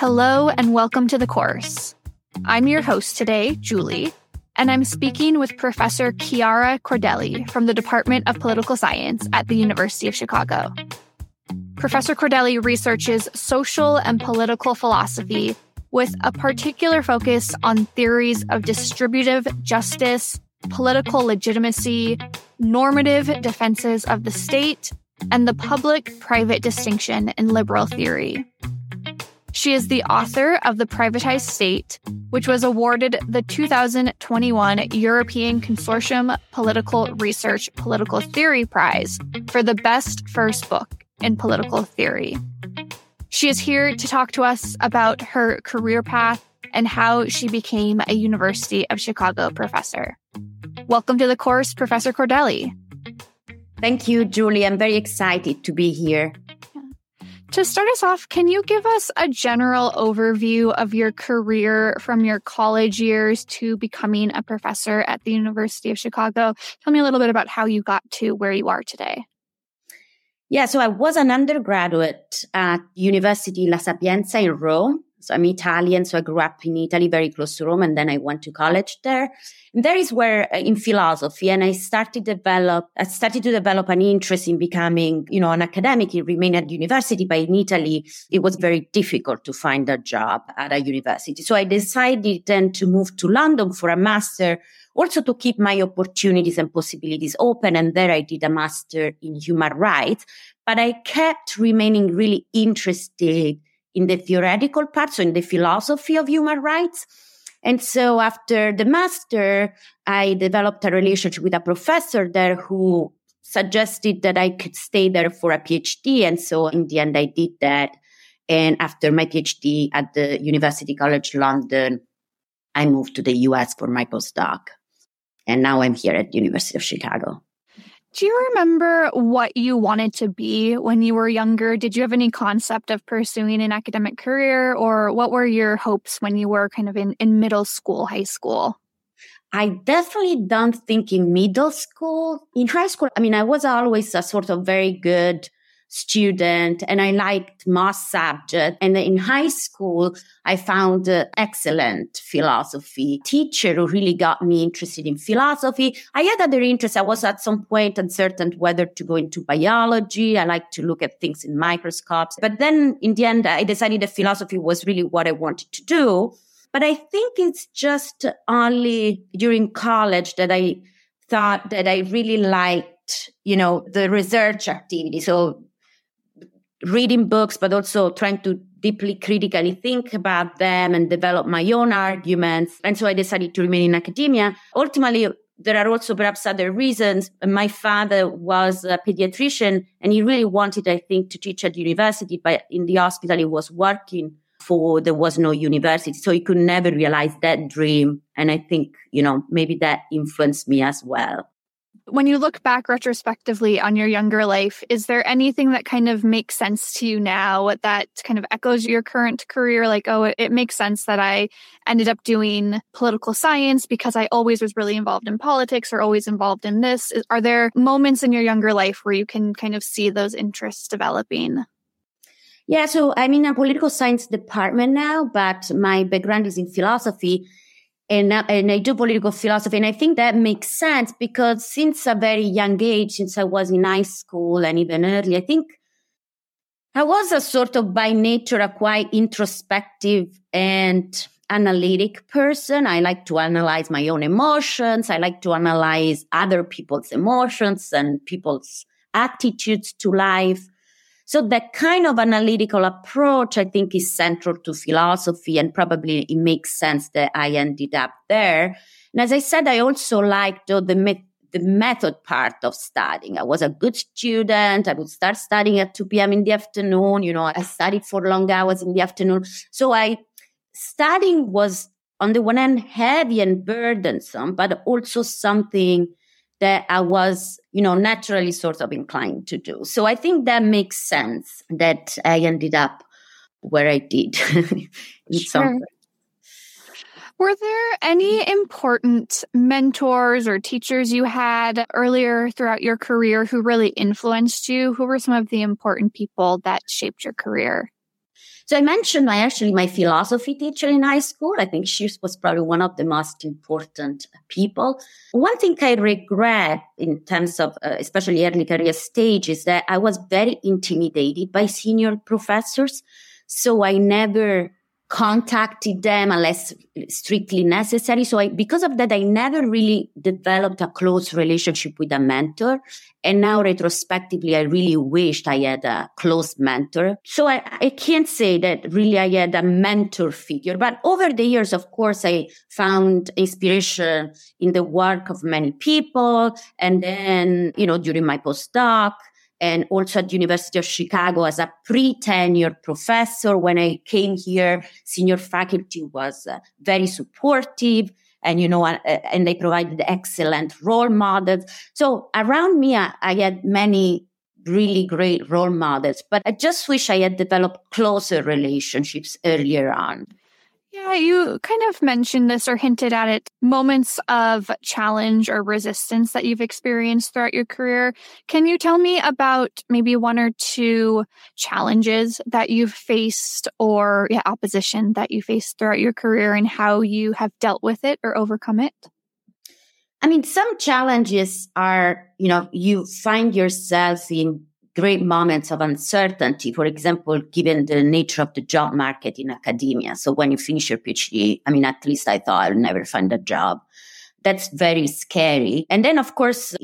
Hello and welcome to the course. I'm your host today, Julie, and I'm speaking with Professor Chiara Cordelli from the Department of Political Science at the University of Chicago. Professor Cordelli researches social and political philosophy with a particular focus on theories of distributive justice, political legitimacy, normative defenses of the state, and the public-private distinction in liberal theory. She is the author of The Privatized State, which was awarded the 2021 European Consortium Political Research Political Theory Prize for the best first book in political theory. She is here to talk to us about her career path and how she became a University of Chicago professor. Welcome to the course, Professor Cordelli. Thank you, Julie. I'm very excited to be here. To start us off, can you give us a general overview of your career from your college years to becoming a professor at the University of Chicago? Tell me a little bit about how you got to where you are today. Yeah, so I was an undergraduate at University La Sapienza in Rome. So I'm Italian, so I grew up in Italy, very close to Rome, and then I went to college there. And that is where, in philosophy, and I started to develop an interest in becoming, an academic. It remained at university, but in Italy, it was very difficult to find a job at a university. So I decided then to move to London for a master, also to keep my opportunities and possibilities open. And there I did a master in human rights, but I kept remaining really interested in the theoretical part, so in the philosophy of human rights. And so after the master, I developed a relationship with a professor there who suggested that I could stay there for a PhD. And so in the end, I did that. And after my PhD at the University College London, I moved to the US for my postdoc. And now I'm here at the University of Chicago. Do you remember what you wanted to be when you were younger? Did you have any concept of pursuing an academic career, or what were your hopes when you were kind of in middle school, high school? I definitely don't think in middle school. In high school, I was always a sort of very good student and I liked most subjects. And in high school, I found an excellent philosophy teacher who really got me interested in philosophy. I had other interests. I was at some point uncertain whether to go into biology. I like to look at things in microscopes. But then in the end, I decided that philosophy was really what I wanted to do. But I think it's just only during college that I thought that I really liked, the research activity. So reading books, but also trying to deeply critically think about them and develop my own arguments. And so I decided to remain in academia. Ultimately, there are also perhaps other reasons. My father was a pediatrician and he really wanted, I think, to teach at university, but in the hospital he was working for, there was no university. So he could never realize that dream. And I think, maybe that influenced me as well. When you look back retrospectively on your younger life, is there anything that kind of makes sense to you now that kind of echoes your current career? Like, it makes sense that I ended up doing political science because I always was really involved in politics or always involved in this. Are there moments in your younger life where you can kind of see those interests developing? Yeah, so I'm in a political science department now, but my background is in philosophy. And I do political philosophy, and I think that makes sense because since a very young age, since I was in high school and even early, I think I was a sort of by nature a quite introspective and analytic person. I like to analyze my own emotions. I like to analyze other people's emotions and people's attitudes to life. So that kind of analytical approach, I think, is central to philosophy, and probably it makes sense that I ended up there. And as I said, I also liked the method part of studying. I was a good student. I would start studying at 2 p.m. in the afternoon. I studied for long hours in the afternoon. So studying was, on the one hand, heavy and burdensome, but also something that I was, naturally sort of inclined to do. So I think that makes sense that I ended up where I did. Sure. Were there any important mentors or teachers you had earlier throughout your career who really influenced you? Who were some of the important people that shaped your career? So I mentioned my philosophy teacher in high school. I think she was probably one of the most important people. One thing I regret in terms of especially early career stage is that I was very intimidated by senior professors. So I never contacted them unless strictly necessary. So because of that, I never really developed a close relationship with a mentor. And now retrospectively, I really wished I had a close mentor. So I can't say that really I had a mentor figure. But over the years, of course, I found inspiration in the work of many people. And then, during my postdoc, and also at the University of Chicago as a pre-tenure professor. When I came here, senior faculty was very supportive and they provided excellent role models. So around me, I had many really great role models, but I just wish I had developed closer relationships earlier on. Yeah, you kind of mentioned this or hinted at it, moments of challenge or resistance that you've experienced throughout your career. Can you tell me about maybe one or two challenges that you've faced or opposition that you faced throughout your career and how you have dealt with it or overcome it? I mean, some challenges are, you find yourself in great moments of uncertainty, for example, given the nature of the job market in academia. So when you finish your PhD, at least I thought I'll never find a job. That's very scary. And then, of course,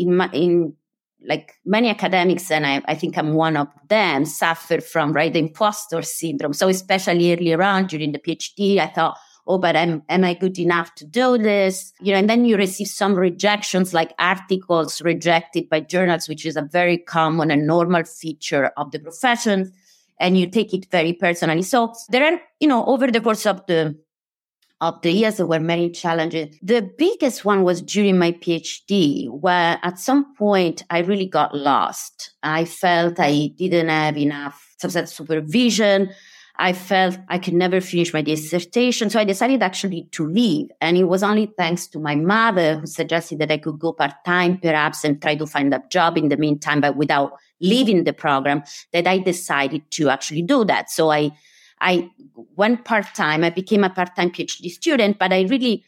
like many academics, and I think I'm one of them, suffer from the imposter syndrome. So especially early on during the PhD, I thought, but am I good enough to do this? And then you receive some rejections, like articles rejected by journals, which is a very common and normal feature of the profession. And you take it very personally. So there are, over the course of the years, there were many challenges. The biggest one was during my PhD, where at some point I really got lost. I felt I didn't have enough subset supervision. I felt I could never finish my dissertation. So I decided actually to leave. And it was only thanks to my mother who suggested that I could go part-time perhaps and try to find a job in the meantime, but without leaving the program, that I decided to actually do that. So I went part-time. I became a part-time PhD student, but I really,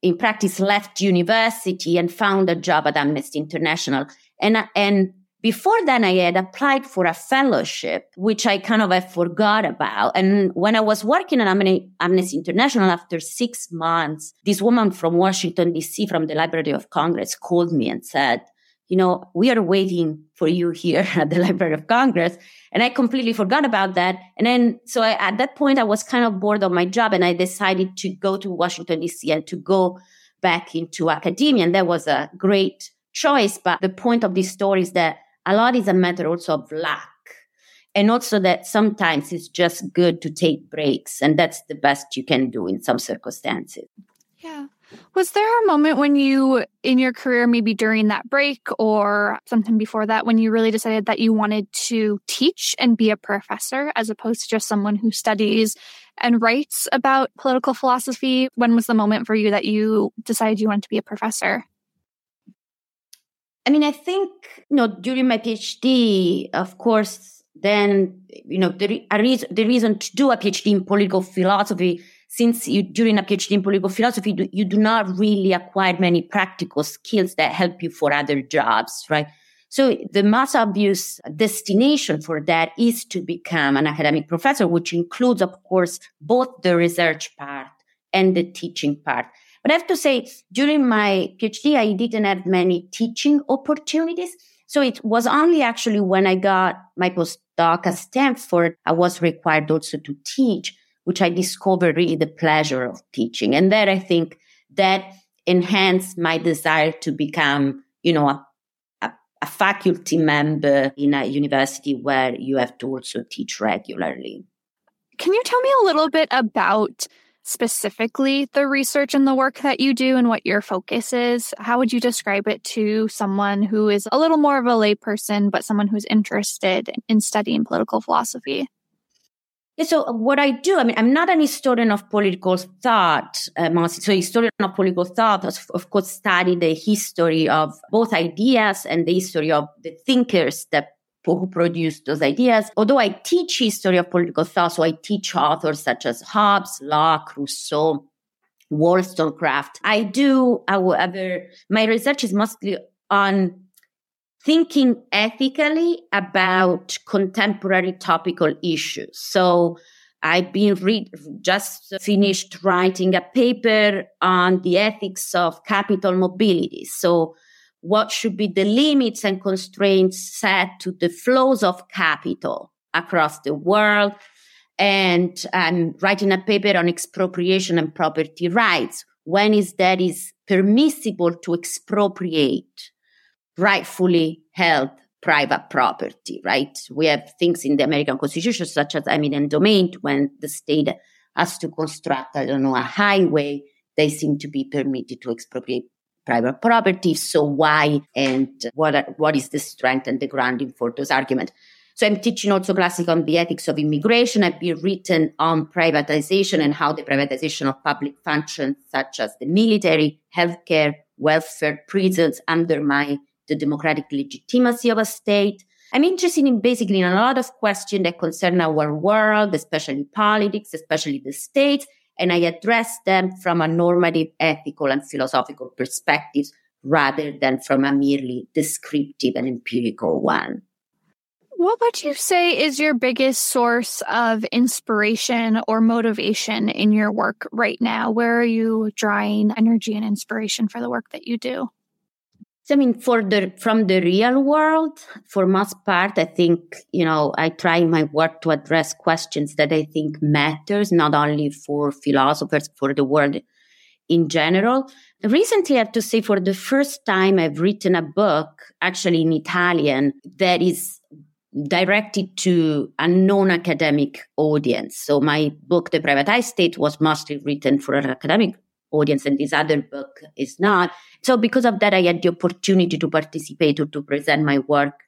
in practice, left university and found a job at Amnesty International. And before then, I had applied for a fellowship, which I kind of forgot about. And when I was working at Amnesty International, after 6 months, this woman from Washington, D.C., from the Library of Congress called me and said, we are waiting for you here at the Library of Congress. And I completely forgot about that. And then, at that point, I was kind of bored of my job and I decided to go to Washington, D.C. and to go back into academia. And that was a great choice. But the point of this story is that a lot is a matter also of luck, and also that sometimes it's just good to take breaks, and that's the best you can do in some circumstances. Yeah. Was there a moment when you, in your career, maybe during that break or something before that, when you really decided that you wanted to teach and be a professor as opposed to just someone who studies and writes about political philosophy? When was the moment for you that you decided you wanted to be a professor? I think, during my PhD, of course, then, the reason to do a PhD in political philosophy, since during a PhD in political philosophy, you do not really acquire many practical skills that help you for other jobs, right? So the most obvious destination for that is to become an academic professor, which includes, of course, both the research part and the teaching part. But I have to say, during my PhD, I didn't have many teaching opportunities. So it was only actually when I got my postdoc at Stanford, I was required also to teach, which I discovered really the pleasure of teaching. And there, I think that enhanced my desire to become, a faculty member in a university where you have to also teach regularly. Can you tell me a little bit about specifically the research and the work that you do and what your focus is? How would you describe it to someone who is a little more of a lay person, but someone who's interested in studying political philosophy? Yeah, so what I do, I'm not an historian of political thought. So historian of political thought, of course, study the history of both ideas and the history of the thinkers that who produced those ideas. Although I teach history of political thought, so I teach authors such as Hobbes, Locke, Rousseau, Wollstonecraft. I do, however, my research is mostly on thinking ethically about contemporary topical issues. So I've been just finished writing a paper on the ethics of capital mobility. So what should be the limits and constraints set to the flows of capital across the world? And I'm writing a paper on expropriation and property rights. When is that is permissible to expropriate rightfully held private property, right? We have things in the American Constitution such as eminent domain. When the state has to construct, a highway, they seem to be permitted to expropriate private property. So why and what is the strength and the grounding for those arguments? So I'm teaching also classes on the ethics of immigration. I've been written on privatization and how the privatization of public functions such as the military, healthcare, welfare, prisons undermine the democratic legitimacy of a state. I'm interested in basically in a lot of questions that concern our world, especially politics, especially the states, and I address them from a normative, ethical, and philosophical perspectives rather than from a merely descriptive and empirical one. What would you say is your biggest source of inspiration or motivation in your work right now? Where are you drawing energy and inspiration for the work that you do? I mean, from the real world, for most part, I think, I try in my work to address questions that I think matters, not only for philosophers, for the world in general. Recently, I have to say, for the first time, I've written a book, actually in Italian, that is directed to a non-academic audience. So my book, The Privatized State, was mostly written for an academic audience, and this other book is not. So because of that, I had the opportunity to participate or to present my work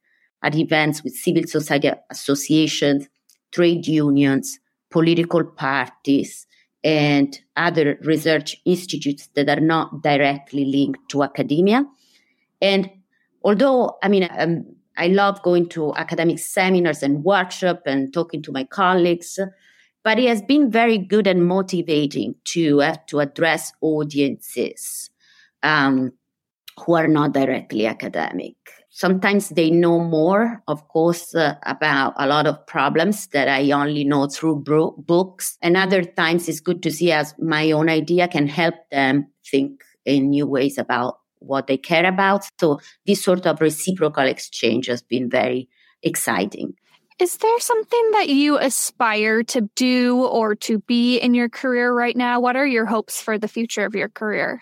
at events with civil society associations, trade unions, political parties, and other research institutes that are not directly linked to academia. And although, I love going to academic seminars and workshops and talking to my colleagues, but it has been very good and motivating to address audiences who are not directly academic. Sometimes they know more, of course, about a lot of problems that I only know through books. And other times it's good to see as my own idea can help them think in new ways about what they care about. So this sort of reciprocal exchange has been very exciting. Is there something that you aspire to do or to be in your career right now? What are your hopes for the future of your career?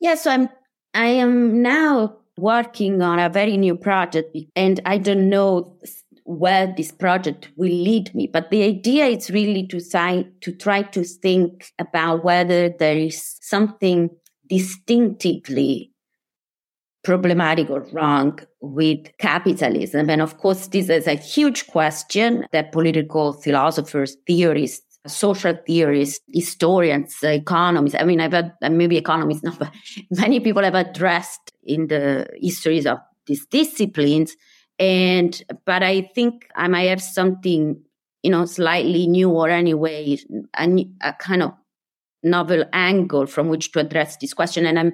Yeah, so I am now working on a very new project, and I don't know where this project will lead me. But the idea is really to try to think about whether there is something distinctively problematic or wrong with capitalism. And of course, this is a huge question that political philosophers, theorists, social theorists, historians, economists, maybe economists not, but many people have addressed in the histories of these disciplines. But I think I might have something, slightly new, or anyway, a kind of novel angle from which to address this question. And I'm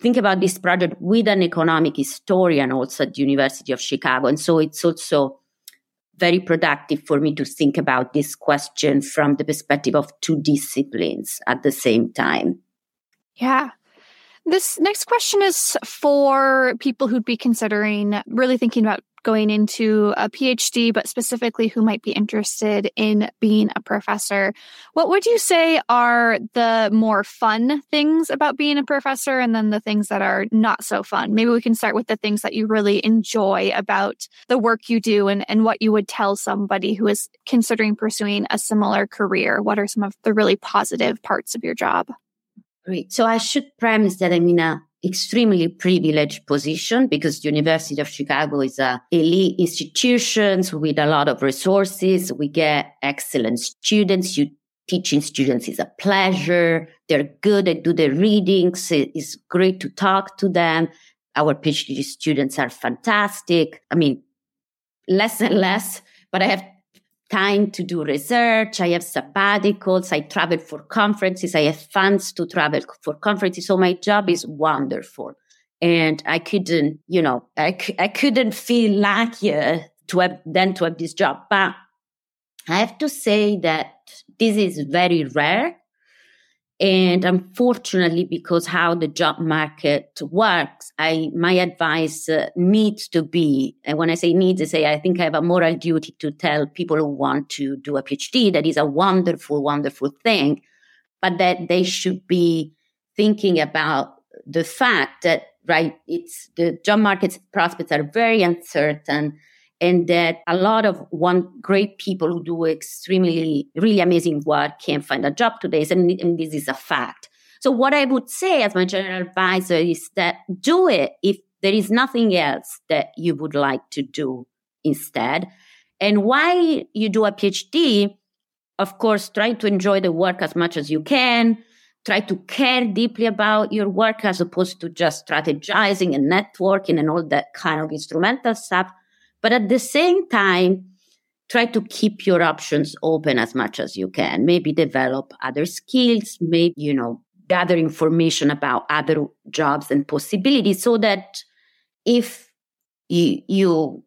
think about this project with an economic historian also at the University of Chicago. And so it's also very productive for me to think about this question from the perspective of two disciplines at the same time. Yeah. This next question is for people who'd be considering really thinking about going into a PhD, but specifically who might be interested in being a professor. What would you say are the more fun things about being a professor, and then the things that are not so fun? Maybe we can start with the things that you really enjoy about the work you do, and what you would tell somebody who is considering pursuing a similar career. What are some of the really positive parts of your job? Great. So I should premise that I'm in a extremely privileged position because the University of Chicago is a elite institution with a lot of resources. We get excellent students. Teaching students is a pleasure. They're good at do their readings. It's great to talk to them. Our PhD students are fantastic. less and less, but I have time to do research. I have sabbaticals. I travel for conferences. I have funds to travel for conferences. So my job is wonderful. And I couldn't, you know, I couldn't feel luckier than to have this job. But I have to say that this is very rare. And unfortunately, because how the job market works, my advice needs to be, and when I say needs, I say I think I have a moral duty to tell people who want to do a PhD that is a wonderful, wonderful thing, but that they should be thinking about the fact that, right, it's the job market's prospects are very uncertain, and that a lot of great people who do extremely, really amazing work can't find a job today, and this is a fact. So what I would say as my general advisor is that do it if there is nothing else that you would like to do instead. And while you do a PhD, of course, try to enjoy the work as much as you can. Try to care deeply about your work as opposed to just strategizing and networking and all that kind of instrumental stuff. But at the same time, try to keep your options open as much as you can. Maybe develop other skills, maybe, you know, gather information about other jobs and possibilities so that if you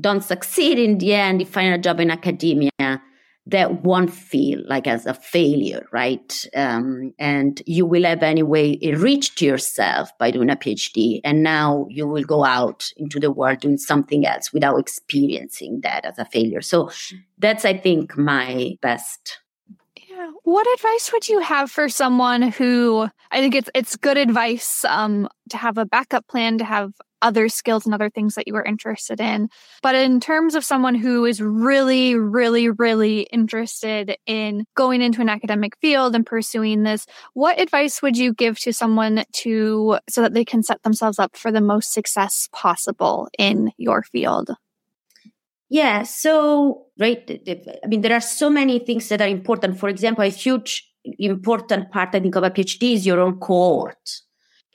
don't succeed in the end, you find a job in academia, that won't feel like as a failure, right? And you will have anyway enriched yourself by doing a PhD, and now you will go out into the world doing something else without experiencing that as a failure. So that's, I think, my best. Yeah. What advice would you have for someone who, I think it's good advice to have a backup plan, to have other skills and other things that you are interested in. But in terms of someone who is really, really, really interested in going into an academic field and pursuing this, what advice would you give to someone so that they can set themselves up for the most success possible in your field? Yeah, so, right, I mean, there are so many things that are important. For example, a huge important part, I think, of a PhD is your own cohort.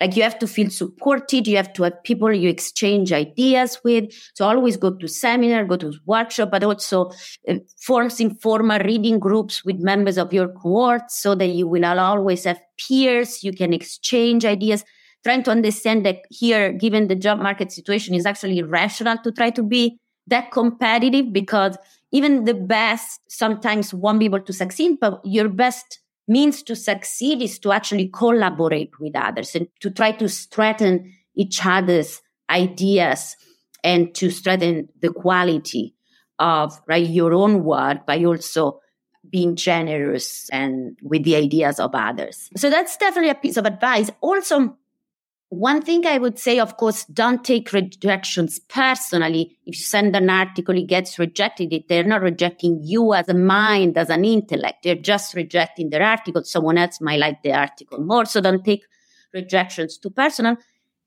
Like you have to feel supported. You have to have people you exchange ideas with. So always go to seminar, go to workshop, but also form informal reading groups with members of your cohort so that you will always have peers. You can exchange ideas, trying to understand that here, given the job market situation, is actually irrational to try to be that competitive because even the best sometimes won't be able to succeed, but your best means to succeed is to actually collaborate with others and to try to strengthen each other's ideas and to strengthen the quality of, right, your own work by also being generous and with the ideas of others. So that's definitely a piece of advice. Also, one thing I would say, of course, don't take rejections personally. If you send an article, it gets rejected. They're not rejecting you as a mind, as an intellect. They're just rejecting their article. Someone else might like the article more. So don't take rejections too personal.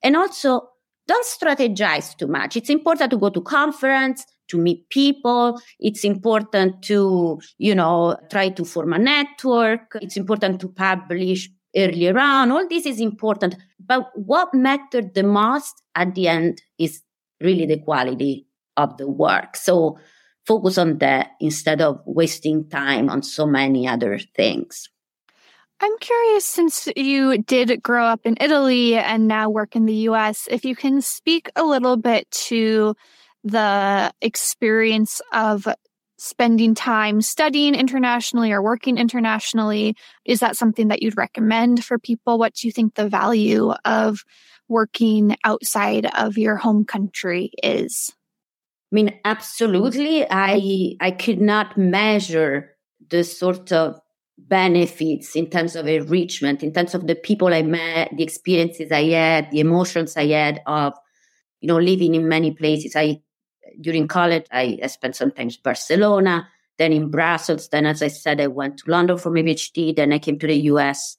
And also, don't strategize too much. It's important to go to conference, to meet people. It's important to, you know, try to form a network. It's important to publish earlier on. All this is important. But what mattered the most at the end is really the quality of the work. So focus on that instead of wasting time on so many other things. I'm curious, since you did grow up in Italy and now work in the US, if you can speak a little bit to the experience of spending time studying internationally or working internationally. Is that something that you'd recommend for people? What do you think the value of working outside of your home country is? I mean, absolutely. I could not measure the sort of benefits in terms of enrichment, in terms of the people I met, the experiences I had, the emotions I had of, you know, living in many places. During college, I spent sometimes Barcelona, then in Brussels. Then, as I said, I went to London for my PhD. Then I came to the US.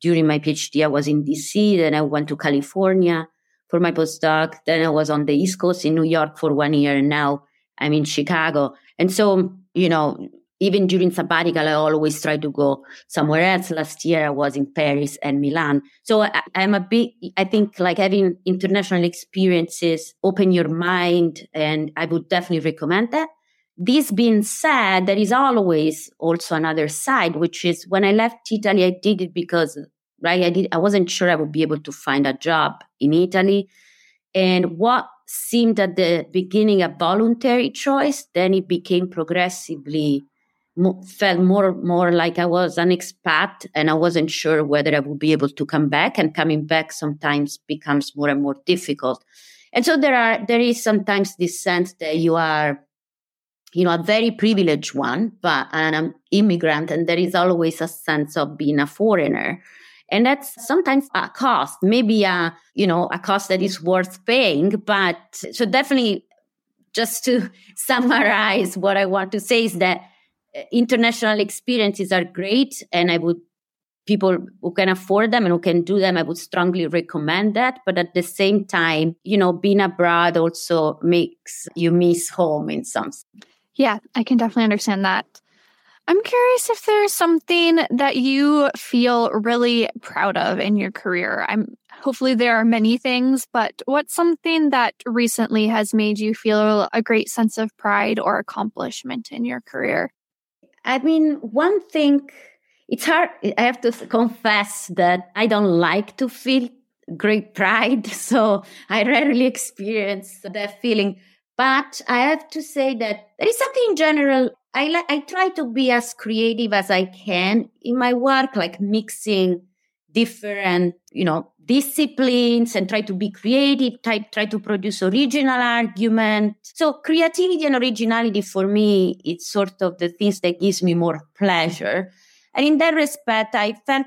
During my PhD, I was in DC. Then I went to California for my postdoc. Then I was on the East Coast in New York for 1 year. And now I'm in Chicago. And so, you know, even during sabbatical, I always try to go somewhere else. Last year, I was in Paris and Milan. So I think like having international experiences open your mind, and I would definitely recommend that. This being said, there is always also another side, which is when I left Italy, I did it because I wasn't sure I would be able to find a job in Italy. And what seemed at the beginning a voluntary choice, then it became progressively, felt more like I was an expat and I wasn't sure whether I would be able to come back. And coming back sometimes becomes more and more difficult. And so there is sometimes this sense that you are, you know, a very privileged one, but an immigrant, and there is always a sense of being a foreigner. And that's sometimes a cost, maybe a cost that is worth paying. But so definitely, just to summarize what I want to say is that international experiences are great, and people who can afford them and who can do them, I would strongly recommend that. But at the same time, you know, being abroad also makes you miss home in some sense. Yeah, I can definitely understand that. I'm curious if there's something that you feel really proud of in your career. Hopefully there are many things, but what's something that recently has made you feel a great sense of pride or accomplishment in your career? I mean, one thing, it's hard, I have to confess that I don't like to feel great pride, so I rarely experience that feeling. But I have to say that there is something in general. I try to be as creative as I can in my work, like mixing different, you know, disciplines, and try to be creative, try to produce original arguments. So creativity and originality for me, it's sort of the things that gives me more pleasure. And in that respect, I felt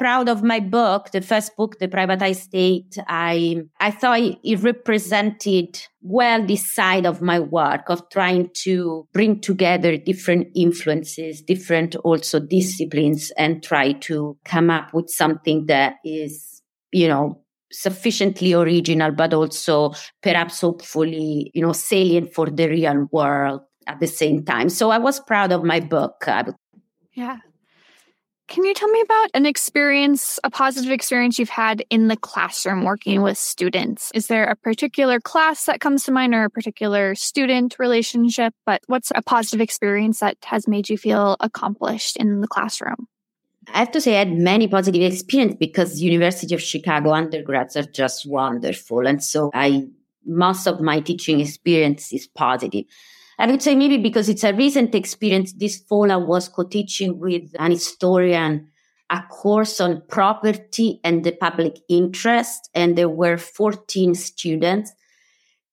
proud of my book, the first book, The Privatized State. I thought it represented well this side of my work of trying to bring together different influences, different also disciplines, and try to come up with something that is, you know, sufficiently original, but also perhaps hopefully, you know, salient for the real world at the same time. So I was proud of my book. Yeah. Can you tell me about a positive experience you've had in the classroom working with students? Is there a particular class that comes to mind or a particular student relationship? But what's a positive experience that has made you feel accomplished in the classroom? I have to say I had many positive experiences because University of Chicago undergrads are just wonderful. And so most of my teaching experience is positive. I would say maybe because it's a recent experience, this fall I was co-teaching with an historian a course on property and the public interest, and there were 14 students.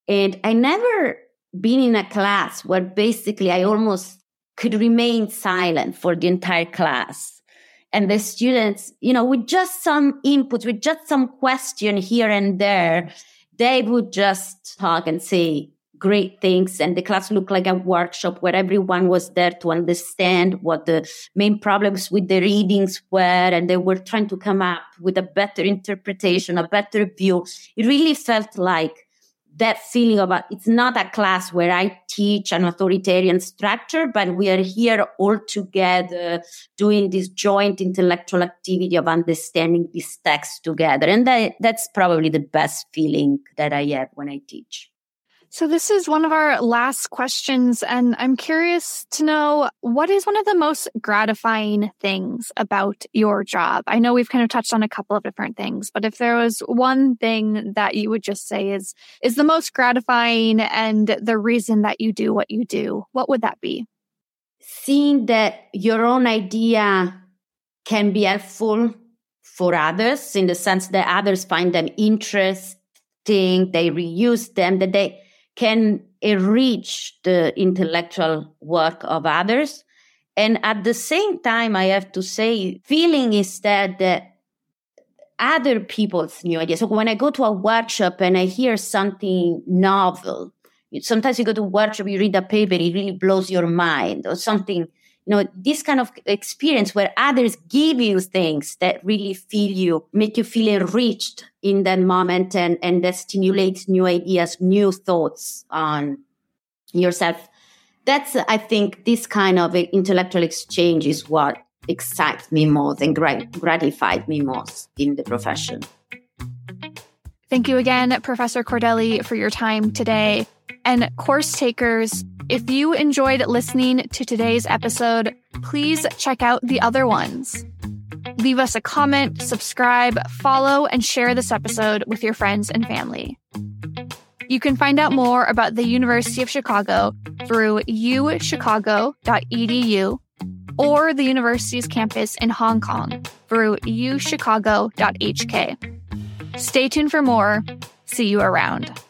And I never been in a class where basically I almost could remain silent for the entire class. And the students, you know, with just some input, with just some question here and there, they would just talk and say great things, and the class looked like a workshop where everyone was there to understand what the main problems with the readings were, and they were trying to come up with a better interpretation, a better view. It really felt like that feeling about it's not a class where I teach an authoritarian structure, but we are here all together doing this joint intellectual activity of understanding this text together. And that's probably the best feeling that I have when I teach. So this is one of our last questions, and I'm curious to know, what is one of the most gratifying things about your job? I know we've kind of touched on a couple of different things, but if there was one thing that you would just say is the most gratifying and the reason that you do, what would that be? Seeing that your own idea can be helpful for others in the sense that others find them interesting, they reuse them, that they can enrich the intellectual work of others. And at the same time, I have to say, feeling is that other people's new ideas. So when I go to a workshop and I hear something novel, sometimes you go to a workshop, you read a paper, it really blows your mind or something, you know, this kind of experience where others give you things that really make you feel enriched in that moment, and that stimulates new ideas, new thoughts on yourself. that's, I think, this kind of intellectual exchange is what excites me most and gratified me most in the profession. Thank you again, Professor Cordelli, for your time today. And course takers, if you enjoyed listening to today's episode, please check out the other ones. Leave us a comment, subscribe, follow, and share this episode with your friends and family. You can find out more about the University of Chicago through uchicago.edu or the university's campus in Hong Kong through uchicago.hk. Stay tuned for more. See you around.